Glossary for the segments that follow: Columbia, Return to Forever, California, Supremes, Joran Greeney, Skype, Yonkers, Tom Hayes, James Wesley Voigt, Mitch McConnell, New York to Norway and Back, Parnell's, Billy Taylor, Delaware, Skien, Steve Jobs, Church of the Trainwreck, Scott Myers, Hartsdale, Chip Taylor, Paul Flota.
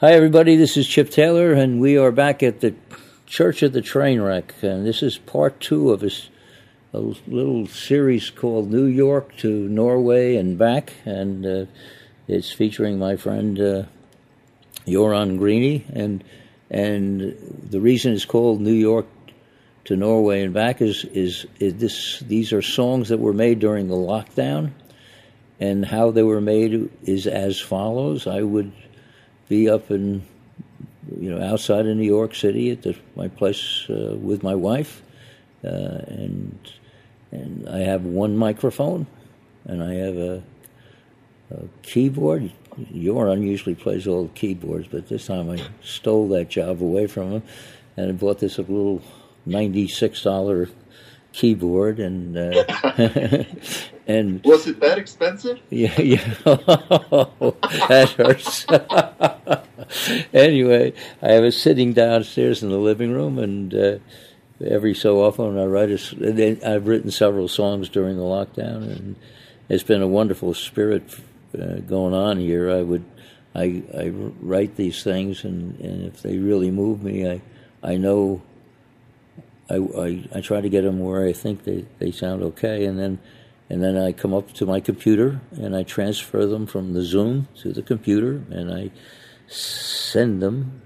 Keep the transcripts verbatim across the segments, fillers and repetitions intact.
Hi, everybody. This is Chip Taylor, and we are back at the Church of the Trainwreck, and this is part two of a, a little series called New York to Norway and Back, and uh, it's featuring my friend uh, Joran Greeney, and and the reason it's called New York to Norway and Back is, is is this these are songs that were made during the lockdown, and how they were made is as follows. I would be up in, you know, outside of New York City at the, my place uh, with my wife, uh, and and I have one microphone, and I have a, a keyboard. Joran usually plays all the keyboards, but this time I stole that job away from him, and I bought this little ninety-six dollar keyboard, and uh, and was it that expensive? Yeah, yeah. Oh, that hurts. Anyway, I have a sitting downstairs in the living room, and uh, every so often I write a. I've written several songs during the lockdown, and it's been a wonderful spirit uh, going on here. I would, I, I write these things, and, and if they really move me, I, I know. I, I, I try to get them where I think they, they sound okay, and then and then I come up to my computer and I transfer them from the Zoom to the computer, and I send them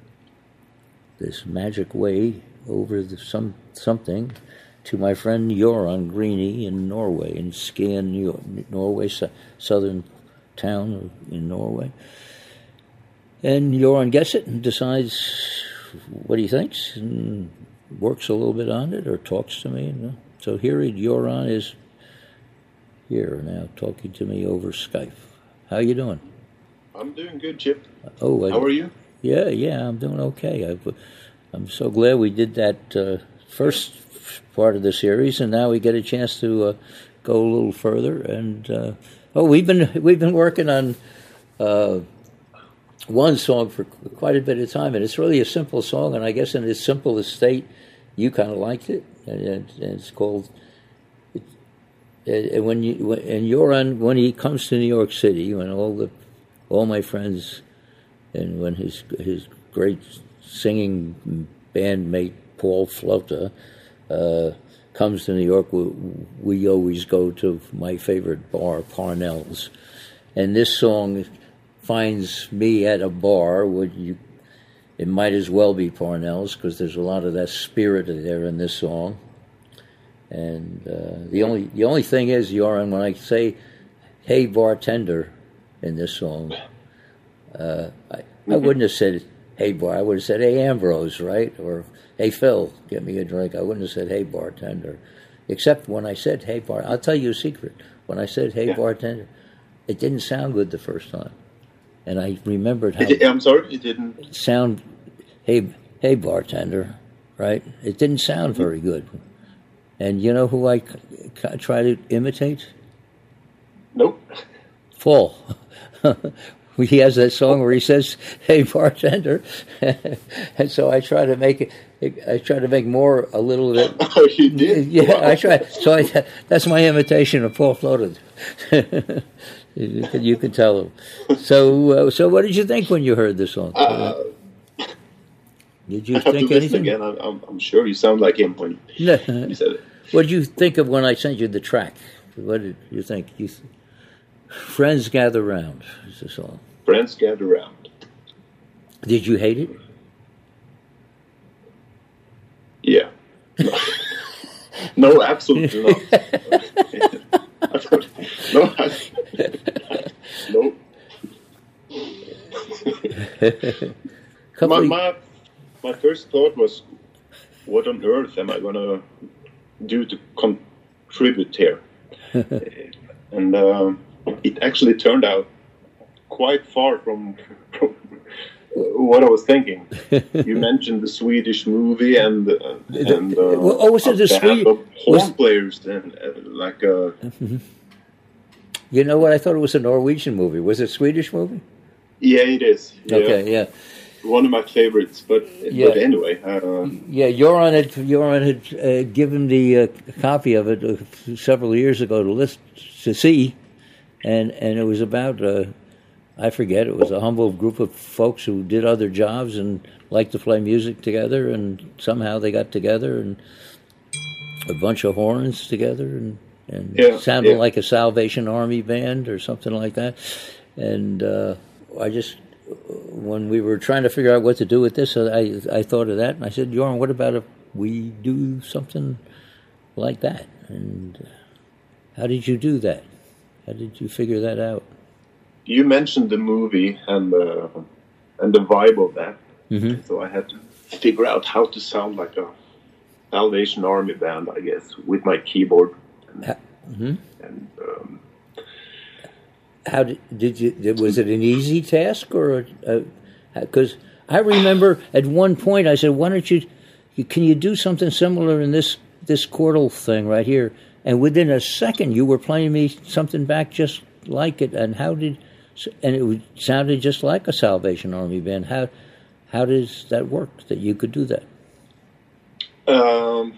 this magic way over the, some something to my friend Joran Greeney in Norway, in Skien, New York, Norway, so, southern town in Norway, and Joran gets it and decides what he thinks, and works a little bit on it, or talks to me. You know? So here Joran is here now talking to me over Skype. How you doing? I'm doing good, Chip. Oh, I, how are you? Yeah, yeah, I'm doing okay. I've, I'm so glad we did that uh, first part of the series, and now we get a chance to uh, go a little further. And uh, oh, we've been we've been working on Uh, one song for quite a bit of time, and it's really a simple song, and I guess in its simplest state, you kind of liked it, and, and it's called, it, and when you, when, and Joran, when he comes to New York City, when all the, all my friends, and when his, his great singing bandmate, Paul Flota, uh, comes to New York, we, we always go to my favorite bar, Parnell's, and this song finds me at a bar. Would you? It might as well be Parnell's, because there's a lot of that spirit there in this song. And uh, the only the only thing is, Joran, when I say "Hey bartender" in this song, uh, I, mm-hmm. I wouldn't have said "Hey bar." I would have said "Hey Ambrose," right? Or "Hey Phil, get me a drink." I wouldn't have said "Hey bartender," except when I said "Hey bar." I'll tell you a secret. When I said "Hey yeah. bartender," it didn't sound good the first time. And I remembered how... I'm sorry, it didn't... sound, hey, hey, bartender, right? It didn't sound very good. And you know who I try to imitate? Nope. Paul. He has that song where he says, hey, bartender. And so I try to make it, I try to make more a little bit... Oh, you did? Yeah, wow. I try. So I, that's my imitation of Paul Flota. You can, you can tell them. So, uh, so what did you think when you heard this song? Uh, did you I have think to anything? Again, I'm, I'm sure you sound like him when you said it. What did you think of when I sent you the track? What did you think? You th- Friends Gather Round is the song. Friends Gather Round. Did you hate it? Yeah. No, absolutely not. no, I, no. my, my, my first thought was, what on earth am I going to do to contribute here? And uh, it actually turned out quite far from, from what I was thinking. You mentioned the Swedish movie and uh, and uh, well, oh, was it the Swedish horn players and uh, like a. Mm-hmm. You know what? I thought it was a Norwegian movie. Was it a Swedish movie? Yeah, it is. Yeah. Okay, yeah. One of my favorites, but yeah. but anyway. Uh, yeah, Joran had Joran had uh, given the uh, copy of it uh, several years ago to list to see, and and it was about. Uh, I forget, it was a humble group of folks who did other jobs and liked to play music together, and somehow they got together and a bunch of horns together and, and yeah, sounded yeah. like a Salvation Army band or something like that. And uh, I just, when we were trying to figure out what to do with this, I I thought of that, and I said, Joran, what about if we do something like that? And how did you do that? How did you figure that out? You mentioned the movie and the and the vibe of that, mm-hmm. so I had to figure out how to sound like a Salvation Army band, I guess, with my keyboard. And, mm-hmm. and um, how did, did you? Was it an easy task, or because I remember at one point I said, "Why don't you? Can you do something similar in this this chordal thing right here?" And within a second, you were playing me something back just like it. And how did? And it sounded just like a Salvation Army band. How how does that work, that you could do that? Um,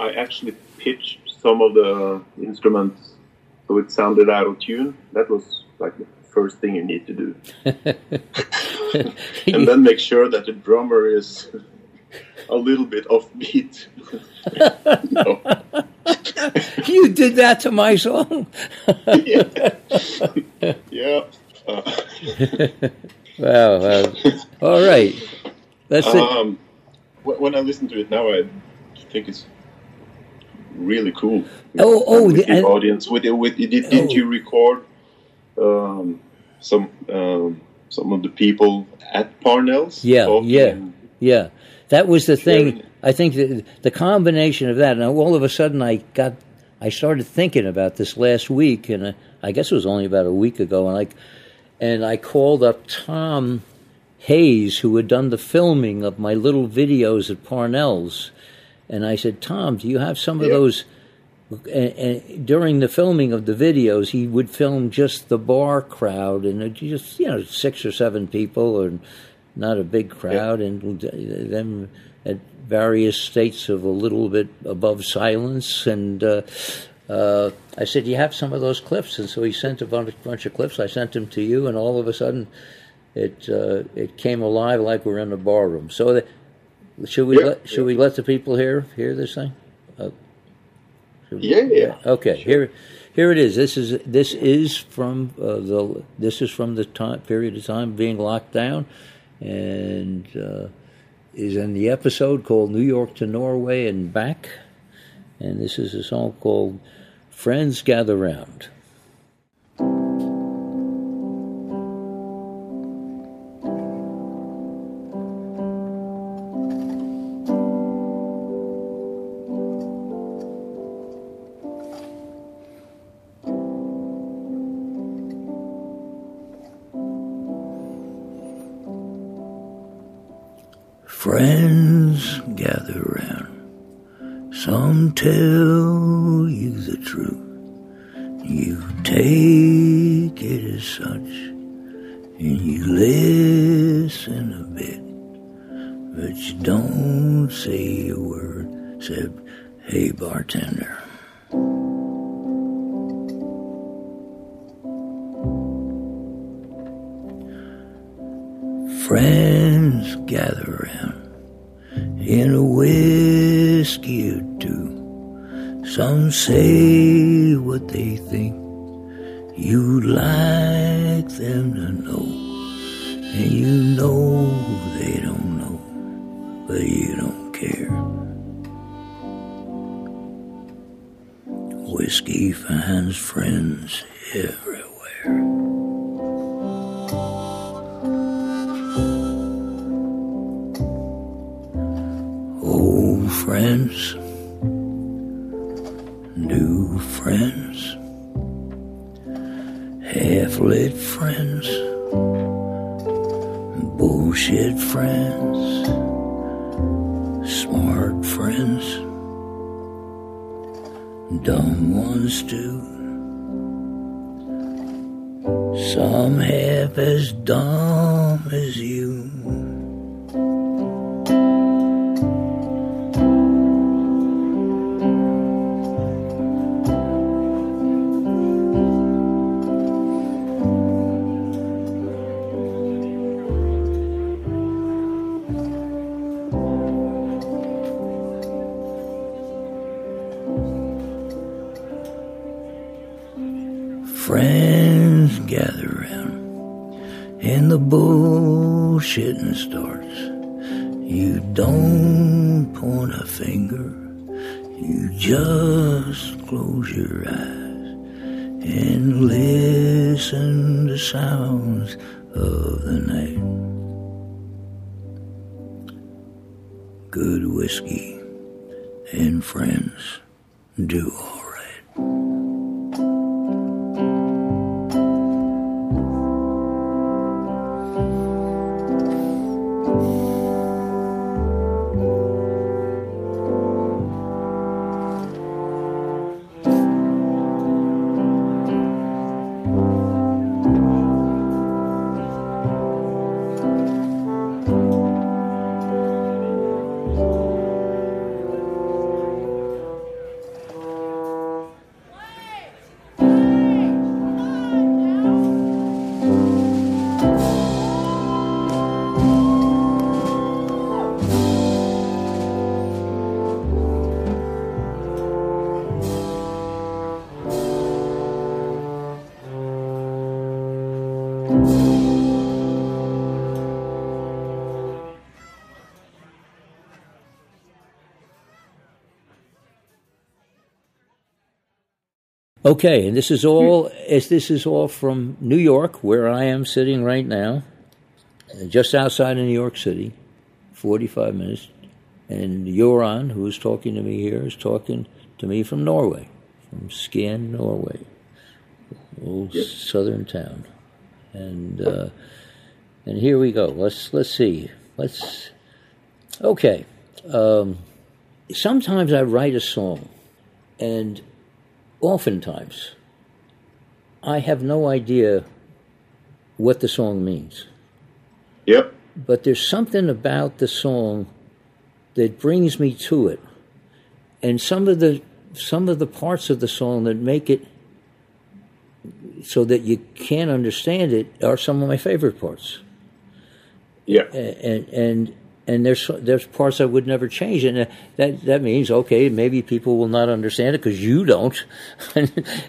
I actually pitched some of the instruments so it sounded out of tune. That was like the first thing you need to do. And then make sure that the drummer is a little bit off beat. You did that to my song? Yeah. Yeah. Uh. Wow. Uh, all right. That's um, it. When I listen to it now, I think it's really cool. Oh, oh, with the, the audience. With, with did, oh. Didn't you record um, some um, some of the people at Parnell's? Yeah, yeah, yeah. That was the thing. I think the, the combination of that, and all of a sudden I got, I started thinking about this last week, and I, I guess it was only about a week ago, and I, and I called up Tom Hayes, who had done the filming of my little videos at Parnell's, and I said, Tom, do you have some yeah. of those? And, and during the filming of the videos, he would film just the bar crowd, and just, you know, six or seven people, and not a big crowd, yeah. and them at various states of a little bit above silence. And uh, uh, I said, do you have some of those clips? And so he sent a bunch, bunch of clips. I sent them to you, and all of a sudden it uh, it came alive like we're in a bar room. So that, Should we yeah, let should yeah. we let the people hear hear this thing? Uh, yeah, yeah. Okay, sure. here here it is. This is this is from uh, the this is from the time period of time being locked down, and uh, is in the episode called New York to Norway and Back, and this is a song called Friends Gather Round. Friends gather round, some tell you the truth, you take it as such, and you listen a bit, but you don't say a word except, hey bartender. Friends gather round in a whiskey or two. Some say what they think you'd like them to know, and you know they don't know, but you don't care. Whiskey finds friends everywhere. Friends, new friends, half-lit friends, bullshit friends, smart friends, dumb ones too. Some half as dumb as you. friends gather around, and the bullshitting starts. You don't point a finger, you just close your eyes and listen to sounds of the night. Good whiskey and friends do all right. Okay, and this is all as this is all from New York, where I am sitting right now, just outside of New York City, forty-five minutes, and Joran, who is talking to me here, is talking to me from Norway, from Skien, Norway, a little yep. southern town, and uh, and here we go. Let's let's see. Let's okay. Um, sometimes I write a song, and oftentimes, I have no idea what the song means. Yep. But there's something about the song that brings me to it, and some of the some of the parts of the song that make it so that you can't understand it are some of my favorite parts. Yeah. And and and there's there's parts I would never change, and that that means okay, maybe people will not understand it because you don't,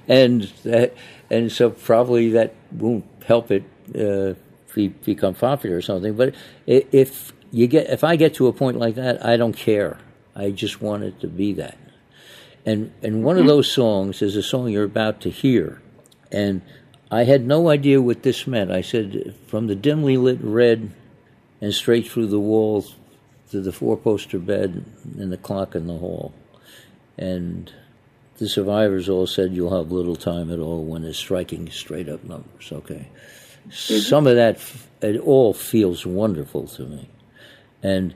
and that, and so probably that won't help it uh, be, become popular or something. But if you get if I get to a point like that, I don't care. I just want it to be that. And and one mm-hmm. of those songs is a song you're about to hear, and I had no idea what this meant. I said from the dimly lit red and straight through the walls to the four-poster bed and the clock in the hall. And the survivors all said, you'll have little time at all when it's striking straight-up numbers, okay? Mm-hmm. Some of that, it all feels wonderful to me. And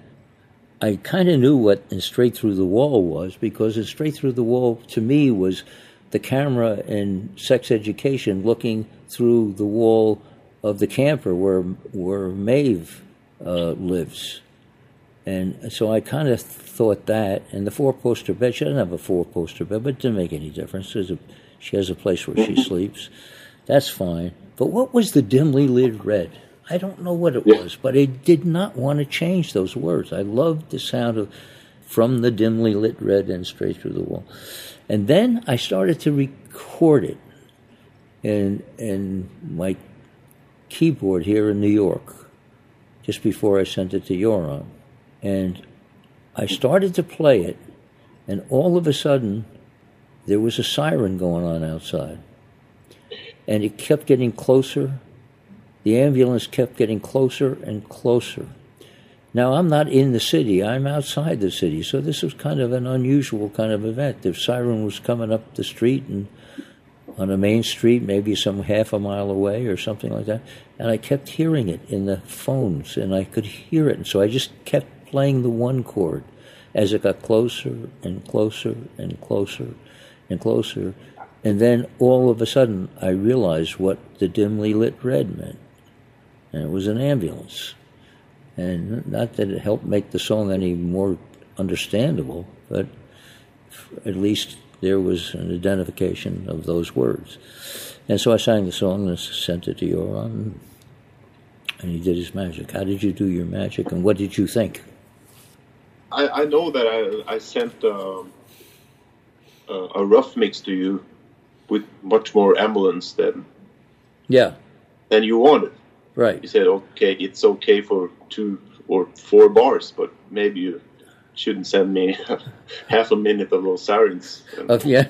I kind of knew what in Straight Through the Wall was, because in Straight Through the Wall, to me, was the camera in Sex Education looking through the wall of the camper where, where Maeve Uh, lives. And so I kind of thought that, and the four-poster bed, she doesn't have a four-poster bed, but it didn't make any difference. There's a, she has a place where she sleeps. That's fine. But what was the dimly lit red? I don't know what it was, but I did not want to change those words. I loved the sound of from the dimly lit red and straight through the wall. And then I started to record it in, in my keyboard here in New York, just before I sent it to Joran. And I started to play it, and all of a sudden, there was a siren going on outside. And it kept getting closer. The ambulance kept getting closer and closer. Now, I'm not in the city. I'm outside the city, so this was kind of an unusual kind of event. The siren was coming up the street and on a main street, maybe some half a mile away or something like that. And I kept hearing it in the phones, and I could hear it. And so I just kept playing the one chord as it got closer and closer and closer and closer. And then all of a sudden, I realized what the dimly lit red meant. And it was an ambulance. And not that it helped make the song any more understandable, but at least there was an identification of those words. And so I sang the song and sent it to Joran, and he did his magic. How did you do your magic, and what did you think? I, I know that I, I sent um, a, a rough mix to you with much more ambulance than yeah than you wanted. Right. You said, okay, it's okay for two or four bars, but maybe you shouldn't send me half a minute of those sirens. Okay. Yeah.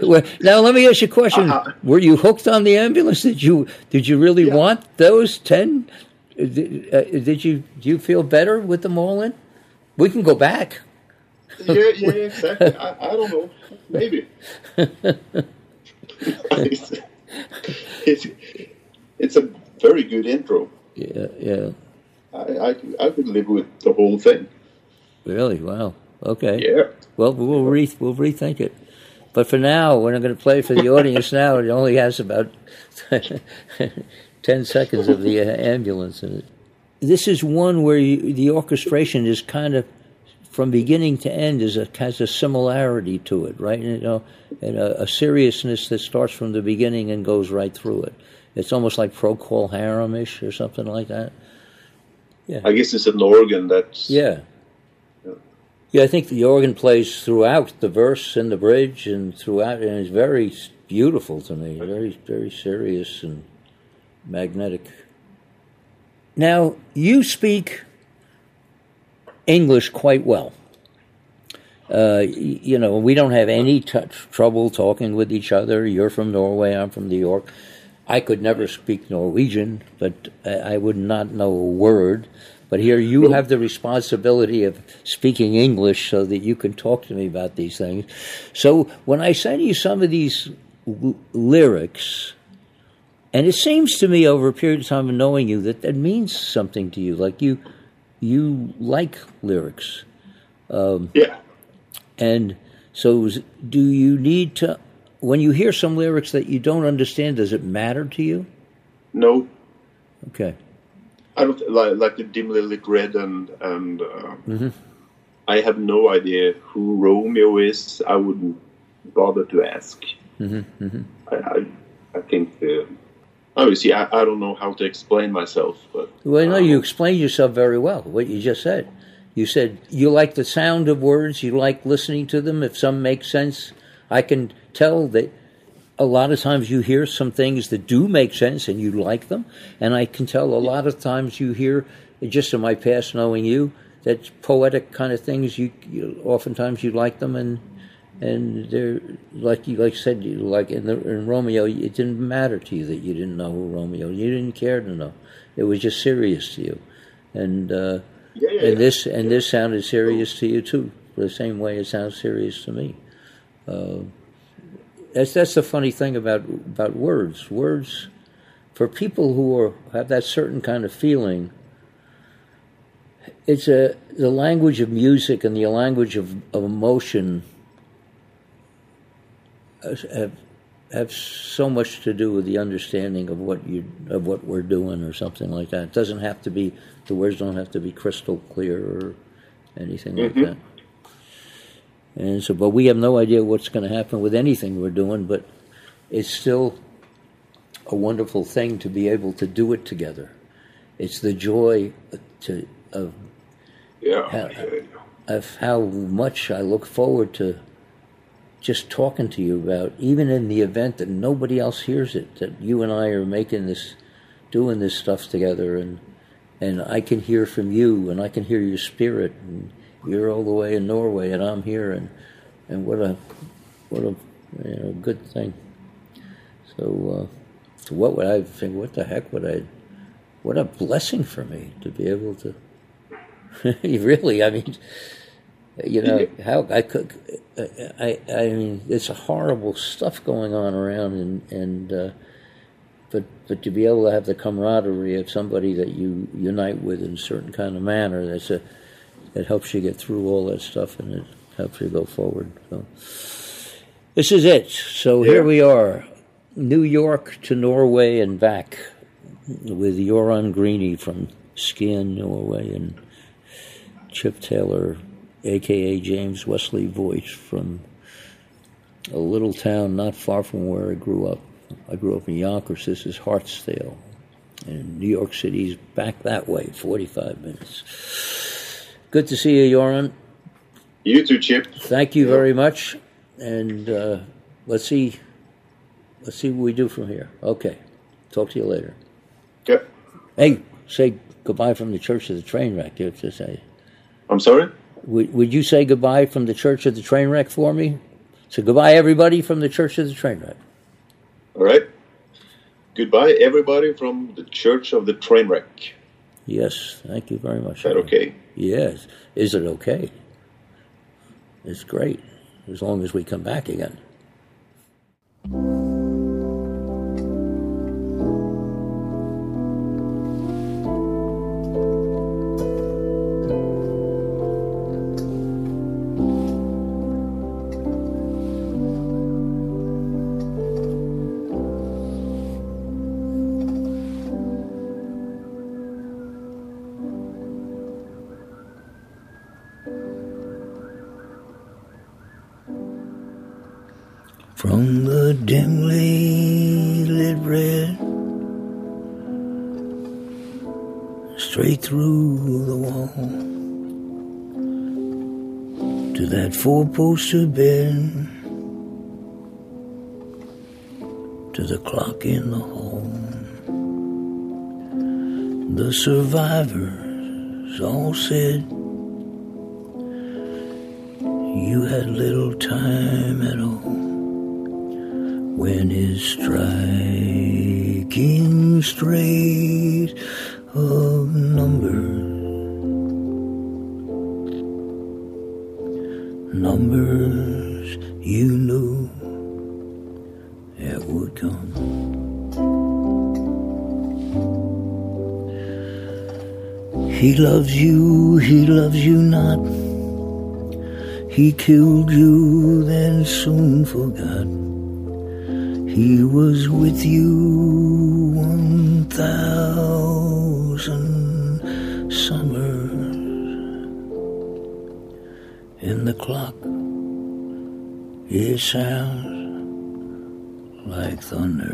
Well, now let me ask you a question: uh-huh. Were you hooked on the ambulance? Did you did you really yeah. want those ten? Did, uh, did you do you feel better with them all in? We can go back. Yeah, yeah, exactly. I, I don't know. Maybe. it's, it's, it's a very good intro. Yeah, yeah. I, I, I could live with the whole thing. Really? Wow. Okay. Yeah. Well, we'll re we'll rethink it. But for now, when I'm going to play for the audience now, it only has about ten seconds of the uh, ambulance in it. This is one where you, the orchestration is kind of, from beginning to end, is a, has a similarity to it, right? You know, and a, a seriousness that starts from the beginning and goes right through it. It's almost like Procol Harum-ish or something like that. Yeah, I guess it's an organ that's... Yeah. Yeah, yeah, I think the organ plays throughout the verse and the bridge and throughout, and it's very beautiful to me, very, very serious and magnetic. Now, you speak English quite well. Uh, you know, we don't have any t- trouble talking with each other. You're from Norway, I'm from New York. I could never speak Norwegian, but I would not know a word. But here you have the responsibility of speaking English so that you can talk to me about these things. So when I send you some of these l- lyrics... And it seems to me over a period of time of knowing you that that means something to you. Like you you like lyrics. Um, yeah. And so do you need to, when you hear some lyrics that you don't understand, does it matter to you? No. Okay. I don't, like, like the dimly lit red and, and uh, mm-hmm. I have no idea who Romeo is. I wouldn't bother to ask. Mm-hmm, mm-hmm. I, I, I think the... Oh, you see, I, I don't know how to explain myself. But Well, no, um, you explained yourself very well, what you just said. You said you like the sound of words, you like listening to them, if some make sense. I can tell that a lot of times you hear some things that do make sense and you like them, and I can tell a lot of times you hear, just in my past knowing you, that poetic kind of things, you, you oftentimes you like them, and And they're like you, like said, you like in, the, in Romeo, it didn't matter to you that you didn't know who Romeo. You didn't care to know. It was just serious to you, and uh, yeah, yeah, and this and yeah. this sounded serious to you too, the same way it sounds serious to me. Uh, that's that's the funny thing about about words. Words, for people who are have that certain kind of feeling. It's a the language of music and the language of, of emotion. Have, have so much to do with the understanding of what you of what we're doing or something like that. It doesn't have to be, the words don't have to be crystal clear or anything mm-hmm. like that. And so, but we have no idea what's going to happen with anything we're doing, but it's still a wonderful thing to be able to do it together. It's the joy to of yeah, how, yeah. of how much I look forward to just talking to you about, even in the event that nobody else hears it, that you and I are making this, doing this stuff together, and and I can hear from you, and I can hear your spirit, and you're all the way in Norway, and I'm here, and and what a what a you know, good thing. So, uh, so what would I think? What the heck would I? What a blessing for me to be able to. Really, I mean. You know how I could. I I mean, it's a horrible stuff going on around, and and uh, but but to be able to have the camaraderie of somebody that you unite with in a certain kind of manner, that's a that helps you get through all that stuff, and it helps you go forward. So this is it. So yeah. Here we are, New York to Norway and back, with Joran Greeney from Skien, Norway, and Chip Taylor, a k a. James Wesley Voigt, from a little town not far from where I grew up. I grew up in Yonkers. This is Hartsdale. And New York City's back that way, forty-five minutes. Good to see you, Joran. You too, Chip. Thank you yeah. very much. And uh, let's see, let's see what we do from here. Okay, talk to you later. Yep. Hey, say goodbye from the Church of the Trainwreck. You have to say. I'm sorry? Would, would you say goodbye from the Church of the Trainwreck for me? So goodbye, everybody, from the Church of the Trainwreck. All right. Goodbye, everybody, from the Church of the Trainwreck. Yes, thank you very much. Is that okay? Yes. Is it okay? It's great, as long as we come back again. From the dimly lit red, straight through the wall, to that four-poster bed, to the clock in the hall. The survivors all said, you had little time at all. When his striking straight of numbers, numbers you knew that would come. He loves you, he loves you not. He killed you, then soon forgot. He was with you one thousand summers, and the clock, it sounds like thunder,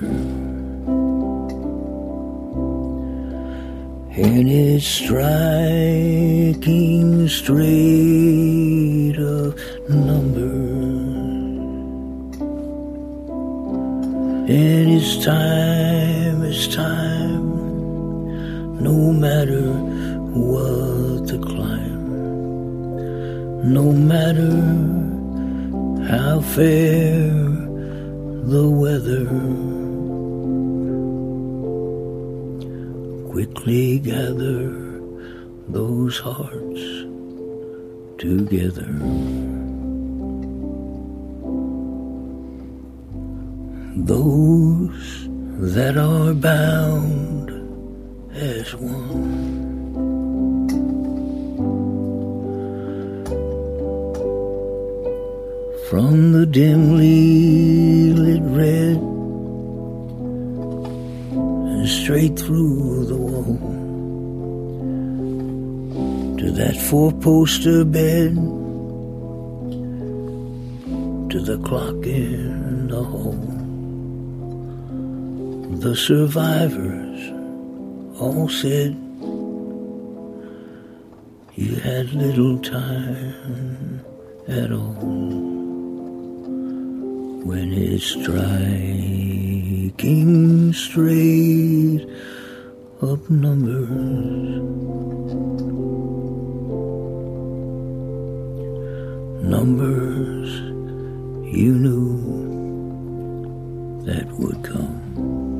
and it's striking straight of numbers. And it's time, it's time, no matter what the climb, no matter how fair the weather, quickly gather those hearts together. Those that are bound as one. From the dimly lit red and straight through the wall to that four-poster bed, to the clock in the hall. The survivors all said, you had little time at all. When it's striking straight up numbers, numbers you knew that would come.